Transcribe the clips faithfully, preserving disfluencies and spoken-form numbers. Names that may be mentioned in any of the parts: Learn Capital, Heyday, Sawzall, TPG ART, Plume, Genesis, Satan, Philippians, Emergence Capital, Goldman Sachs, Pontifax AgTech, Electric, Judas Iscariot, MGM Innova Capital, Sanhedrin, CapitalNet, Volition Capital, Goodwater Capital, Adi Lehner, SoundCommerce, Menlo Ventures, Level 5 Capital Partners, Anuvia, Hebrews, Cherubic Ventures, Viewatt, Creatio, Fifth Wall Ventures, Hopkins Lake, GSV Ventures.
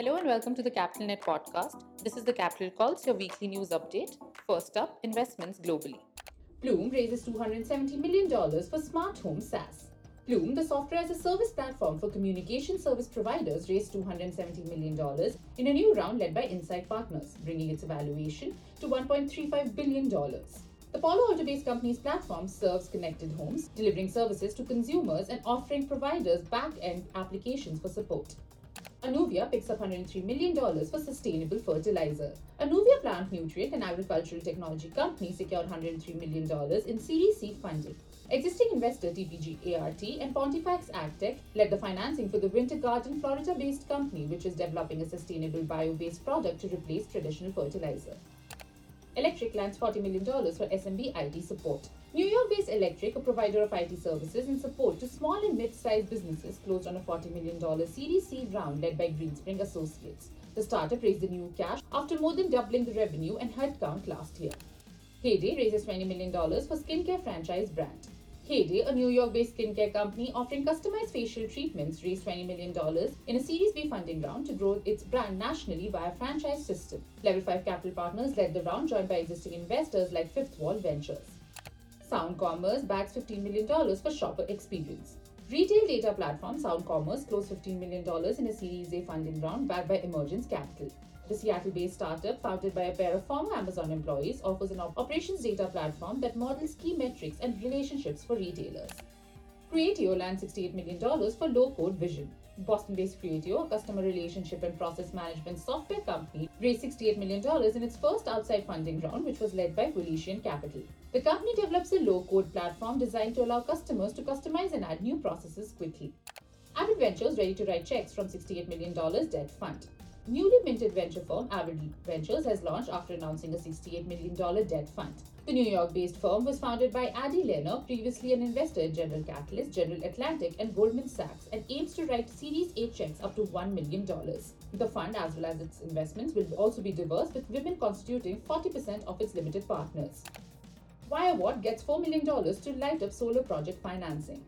Hello and welcome to the CapitalNet podcast. This is the Capital Calls, your weekly news update. First up, investments globally. Plume raises two hundred seventy million dollars for smart home SaaS. Plume, the software as a service platform for communication service providers, raised two hundred seventy million dollars in a new round led by Insight Partners, bringing its valuation to one point three five billion dollars. The Palo Alto-based company's platform serves connected homes, delivering services to consumers and offering providers back-end applications for support. Anuvia picks up one hundred three million dollars for sustainable fertilizer. Anuvia Plant Nutrient, an agricultural technology company, secured one hundred three million dollars in Series C funding. Existing investor T P G A R T and Pontifax AgTech led the financing for the Winter Garden, Florida-based company, which is developing a sustainable bio-based product to replace traditional fertilizer. Electric lands forty million dollars for S M B I T support. New York-based Electric, a provider of I T services and support to small and mid-sized businesses, closed on a forty million dollars Series C round led by Greenspring Associates. The startup raised the new cash after more than doubling the revenue and headcount last year. Heyday raises twenty million dollars for skincare franchise brand. Heyday, a New York-based skincare company offering customized facial treatments, raised twenty million dollars in a Series B funding round to grow its brand nationally via franchise system. Level five Capital Partners led the round, joined by existing investors like Fifth Wall Ventures. SoundCommerce bags fifteen million dollars for shopper experience. Retail data platform SoundCommerce closed fifteen million dollars in a Series A funding round backed by Emergence Capital. The Seattle-based startup, founded by a pair of former Amazon employees, offers an operations data platform that models key metrics and relationships for retailers. Creatio lands sixty-eight million dollars for low-code vision. Boston-based Creatio, a customer relationship and process management software company, raised sixty-eight million dollars in its first outside funding round, which was led by Volition Capital. The company develops a low-code platform designed to allow customers to customize and add new processes quickly. Avid Ventures ready to write checks from sixty-eight million dollars debt fund. Newly minted venture firm Avid Ventures has launched after announcing a sixty-eight million dollars debt fund. The New York-based firm was founded by Adi Lehner, previously an investor in General Catalyst, General Atlantic and Goldman Sachs, and aims to write Series A checks up to one million dollars. The fund, as well as its investments, will also be diverse, with women constituting forty percent of its limited partners. Viewatt gets four million dollars to light up solar project financing.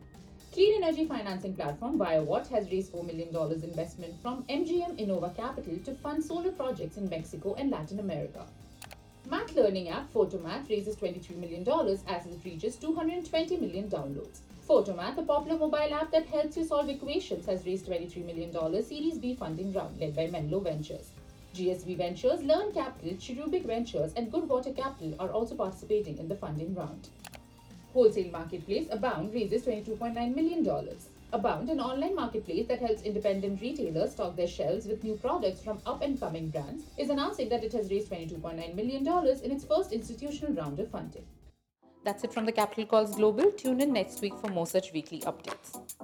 Clean energy financing platform Viewatt has raised four million dollars investment from M G M Innova Capital to fund solar projects in Mexico and Latin America. Math learning app Photomath raises twenty-three million dollars as it reaches two hundred twenty million downloads. Photomath, a popular mobile app that helps you solve equations, has raised twenty-three million dollars Series B funding round led by Menlo Ventures. G S V Ventures, Learn Capital, Cherubic Ventures and Goodwater Capital are also participating in the funding round. Wholesale marketplace Abound raises twenty-two point nine million dollars. Abound, an online marketplace that helps independent retailers stock their shelves with new products from up-and-coming brands, is announcing that it has raised twenty-two point nine million dollars in its first institutional round of funding. That's it from the Capital Calls Global. Tune in next week for more such weekly updates.